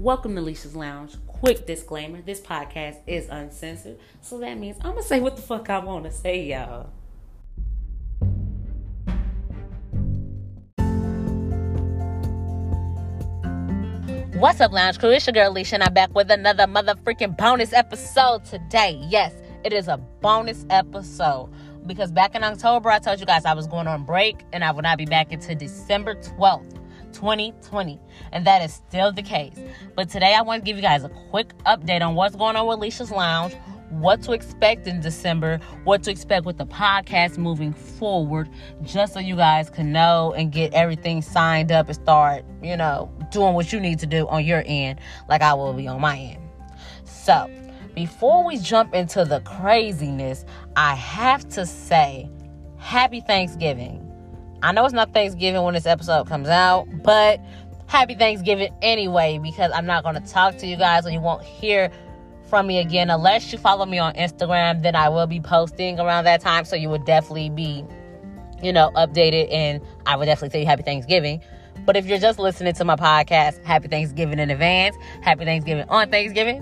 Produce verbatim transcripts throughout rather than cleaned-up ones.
Welcome to Leisha's Lounge. Quick disclaimer, this podcast is uncensored, so that means I'm going to say what the fuck I want to say, y'all. What's up, Lounge Crew? It's your girl, Leisha, and I'm back with another motherfucking bonus episode today. Yes, it is a bonus episode, because back in October, I told you guys I was going on break, and I will not be back until December twelfth. twenty twenty, and that is still the case. But today I want to give you guys a quick update on what's going on with Leisha's Lounge, what to expect in December, what to expect with the podcast moving forward, just so you guys can know and get everything signed up and start, you know, doing what you need to do on your end, like I will be on my end. So before we jump into the craziness, I have to say happy Thanksgiving. I know it's not Thanksgiving when this episode comes out, but happy Thanksgiving anyway, because I'm not going to talk to you guys and you won't hear from me again unless you follow me on Instagram. Then I will be posting around that time, so you will definitely be, you know, updated, and I would definitely tell you happy Thanksgiving. But if you're just listening to my podcast, happy Thanksgiving in advance, happy Thanksgiving on Thanksgiving,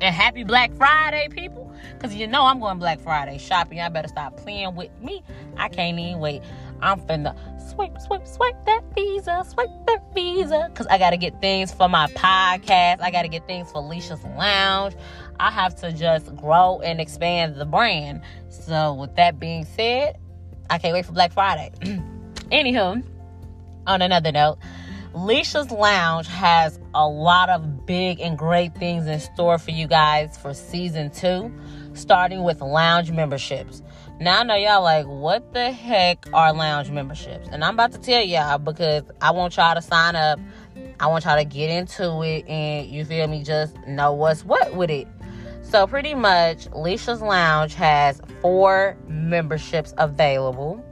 and happy Black Friday, people. Because you know I'm going Black Friday shopping. Y'all better stop playing with me. I can't even wait. I'm finna swipe, swipe, swipe that Visa. Swipe that Visa. Because I got to get things for my podcast. I got to get things for Leisha's Lounge. I have to just grow and expand the brand. So with that being said, I can't wait for Black Friday. Anywho, on another note, Leisha's Lounge has a lot of big and great things in store for you guys for season two, starting with Lounge Memberships. Now, I know y'all like, what the heck are Lounge Memberships? And I'm about to tell y'all, because I want y'all to sign up. I want y'all to get into it and, you feel me, just know what's what with it. So pretty much, Leisha's Lounge has four memberships available.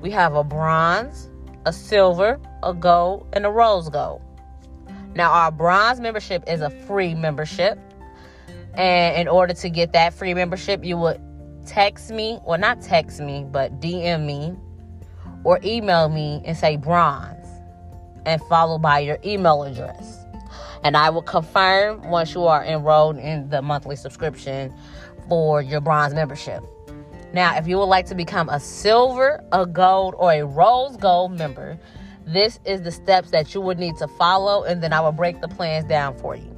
We have a bronze, a silver, a gold, and a rose gold. Now, our bronze membership is a free membership. And in order to get that free membership, you would text me, well, not text me, but D M me or email me and say bronze and followed by your email address. And I will confirm once you are enrolled in the monthly subscription for your bronze membership. Now, if you would like to become a silver, a gold, or a rose gold member, this is the steps that you would need to follow, and then I will break the plans down for you.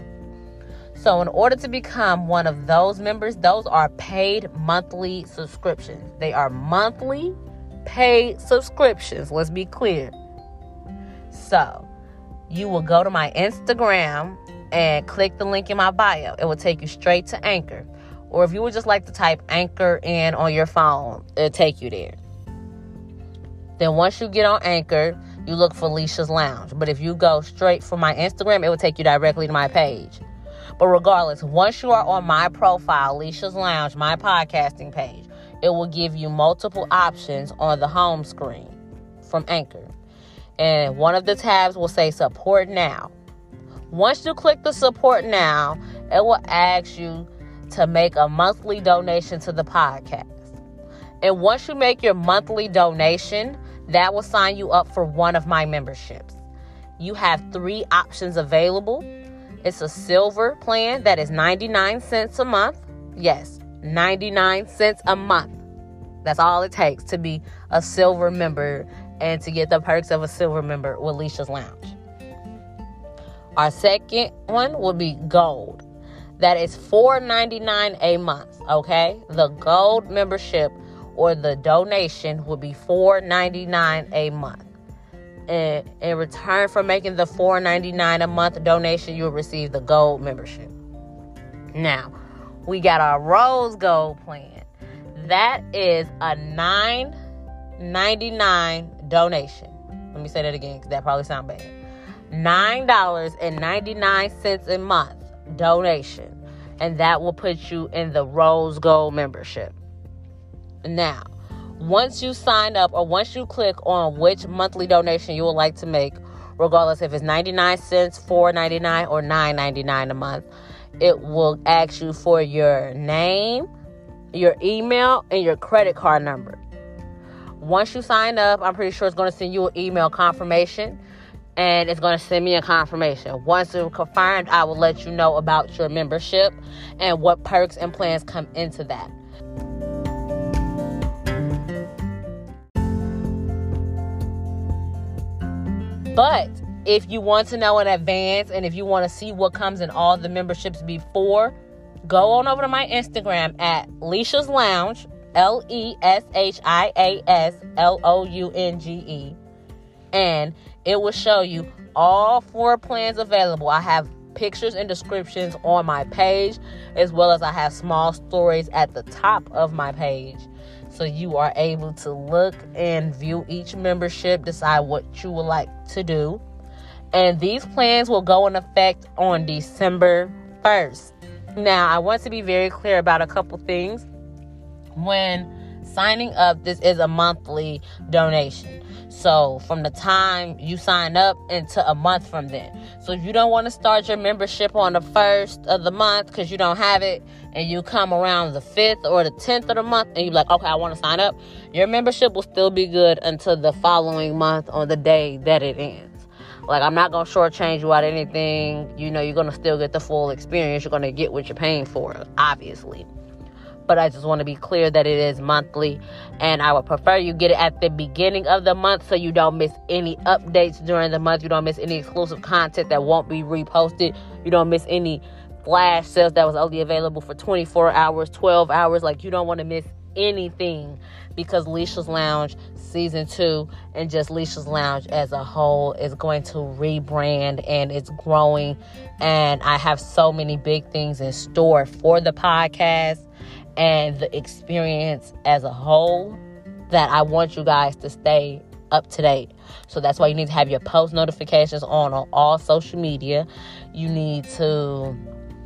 So in order to become one of those members, those are paid monthly subscriptions. They are monthly paid subscriptions. Let's be clear. So you will go to my Instagram and click the link in my bio. It will take you straight to Anchor. Or if you would just like to type Anchor in on your phone, it'll take you there. Then once you get on Anchor, you look for Leisha's Lounge. But if you go straight from my Instagram, it will take you directly to my page. But regardless, once you are on my profile, Leisha's Lounge, my podcasting page, it will give you multiple options on the home screen from Anchor. And one of the tabs will say Support Now. Once you click the Support Now, it will ask you to make a monthly donation to the podcast. And once you make your monthly donation, that will sign you up for one of my memberships. You have three options available. It's a silver plan that is ninety-nine cents a month. Yes, ninety-nine cents a month. That's all it takes to be a silver member and to get the perks of a silver member with Leisha's Lounge. Our second one will be gold. That is four dollars and ninety-nine cents a month, okay? The gold membership or the donation would be four dollars and ninety-nine cents a month. And in return for making the four dollars and ninety-nine cents a month donation, you'll receive the gold membership. Now, we got our rose gold plan. That is a nine dollars and ninety-nine cents donation. Let me say that again, because that probably sounds bad. nine dollars and ninety-nine cents a month donation, and that will put you in the rose gold membership. Now, once you sign up, or once you click on which monthly donation you would like to make, regardless if it's ninety-nine cents, four dollars and ninety-nine cents, or nine dollars and ninety-nine cents a month, it will ask you for your name, your email, and your credit card number. Once you sign up, I'm pretty sure it's going to send you an email confirmation. and it's going to send me a confirmation. Once it's confirmed, I will let you know about your membership and what perks and plans come into that. But if you want to know in advance and if you want to see what comes in all the memberships before, go on over to my Instagram at Leisha's Lounge, L E S H I A S L O U N G E, and it will show you all four plans available. I have pictures and descriptions on my page, as well as I have small stories at the top of my page. So you are able to look and view each membership, decide what you would like to do. And these plans will go in effect on December first. Now, I want to be very clear about a couple things. When signing up, this is a monthly donation. So from the time you sign up into a month from then. So you don't want to start your membership on the first of the month because you don't have it, and you come around the fifth or the tenth of the month and you're like, okay, I want to sign up. Your membership will still be good until the following month on the day that it ends. Like, I'm not going to shortchange you out of anything. You know, you're going to still get the full experience. You're going to get what you're paying for, obviously. But I just want to be clear that it is monthly, and I would prefer you get it at the beginning of the month so you don't miss any updates during the month. You don't miss any exclusive content that won't be reposted. You don't miss any flash sales that was only available for twenty-four hours, twelve hours. Like, you don't want to miss anything, because Leisha's Lounge season two and just Leisha's Lounge as a whole is going to rebrand, and it's growing, and I have so many big things in store for the podcast and the experience as a whole that I want you guys to stay up to date. So that's why you need to have your post notifications on on all social media. You need to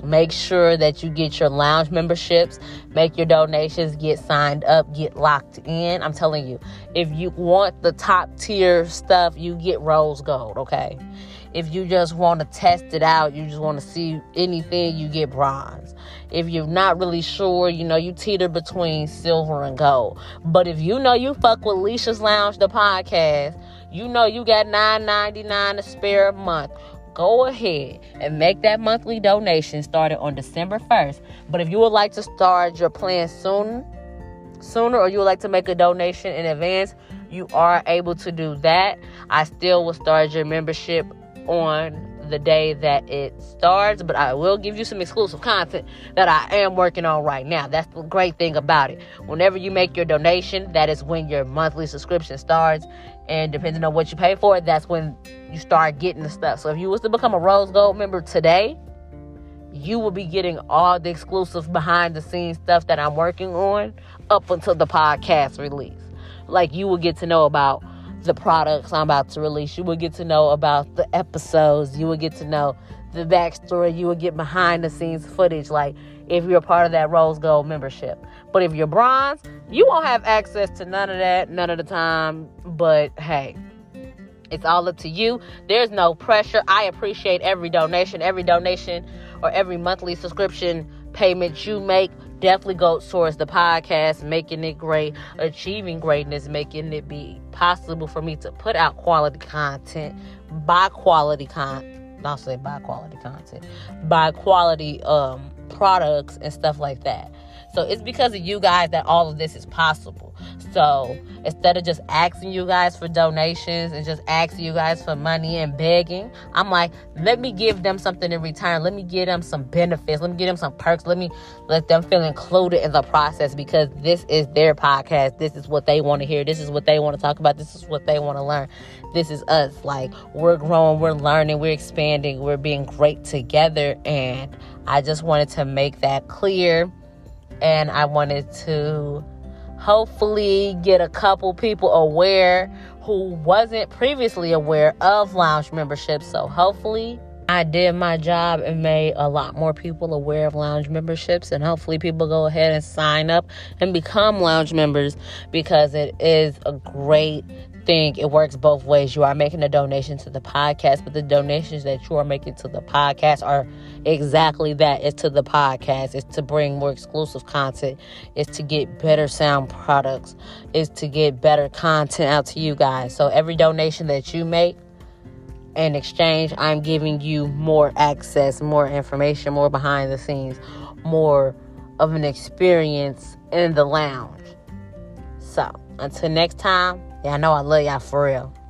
make sure that you get your lounge memberships, make your donations, get signed up, get locked in. I'm telling you, if you want the top tier stuff, you get rose gold, okay? If you just want to test it out, you just want to see anything, you get bronze. If you're not really sure, you know, you teeter between silver and gold. But if you know you fuck with Leisha's Lounge, the podcast, you know you got nine ninety-nine to spare a month, go ahead and make that monthly donation started on December first. But if you would like to start your plan soon, sooner, or you would like to make a donation in advance, you are able to do that. I still will start your membership on the day that it starts, but I will give you some exclusive content that I am working on right now. That's the great thing about it. Whenever you make your donation, that is when your monthly subscription starts, and depending on what you pay for it, that's when you start getting the stuff. So if you was to become a Rose Gold member today, you will be getting all the exclusive behind the scenes stuff that I'm working on up until the podcast release. Like, you will get to know about the products I'm about to release. You will get to know about the episodes. You will get to know the backstory. You will get behind the scenes footage, like, if you're a part of that Rose Gold membership. But if you're bronze, you won't have access to none of that, none of the time. But hey, it's all up to you. There's no pressure. I appreciate every donation, every donation or every monthly subscription payment you make. Definitely go towards the podcast, making it great, achieving greatness, making it be possible for me to put out quality content, buy quality content, I'll say buy quality content, buy quality um, products and stuff like that. So it's because of you guys that all of this is possible. So instead of just asking you guys for donations and just asking you guys for money and begging, I'm like, let me give them something in return. Let me give them some benefits. Let me give them some perks. Let me let them feel included in the process, because this is their podcast. This is what they want to hear. This is what they want to talk about. This is what they want to learn. This is us. Like, we're growing, we're learning, we're expanding, we're being great together. And I just wanted to make that clear. And I wanted to hopefully get a couple people aware who wasn't previously aware of lounge memberships. So hopefully I did my job and made a lot more people aware of lounge memberships. And hopefully people go ahead and sign up and become lounge members, because it is a great thing. It works both ways. You are making a donation to the podcast, but the donations that you are making to the podcast are exactly that. It's to the podcast. It's to bring more exclusive content. It's to get better sound products. It's to get better content out to you guys. So every donation that you make in exchange, I'm giving you more access, more information, more behind the scenes, more of an experience in the lounge. So, until next time, y'all know I love y'all for real.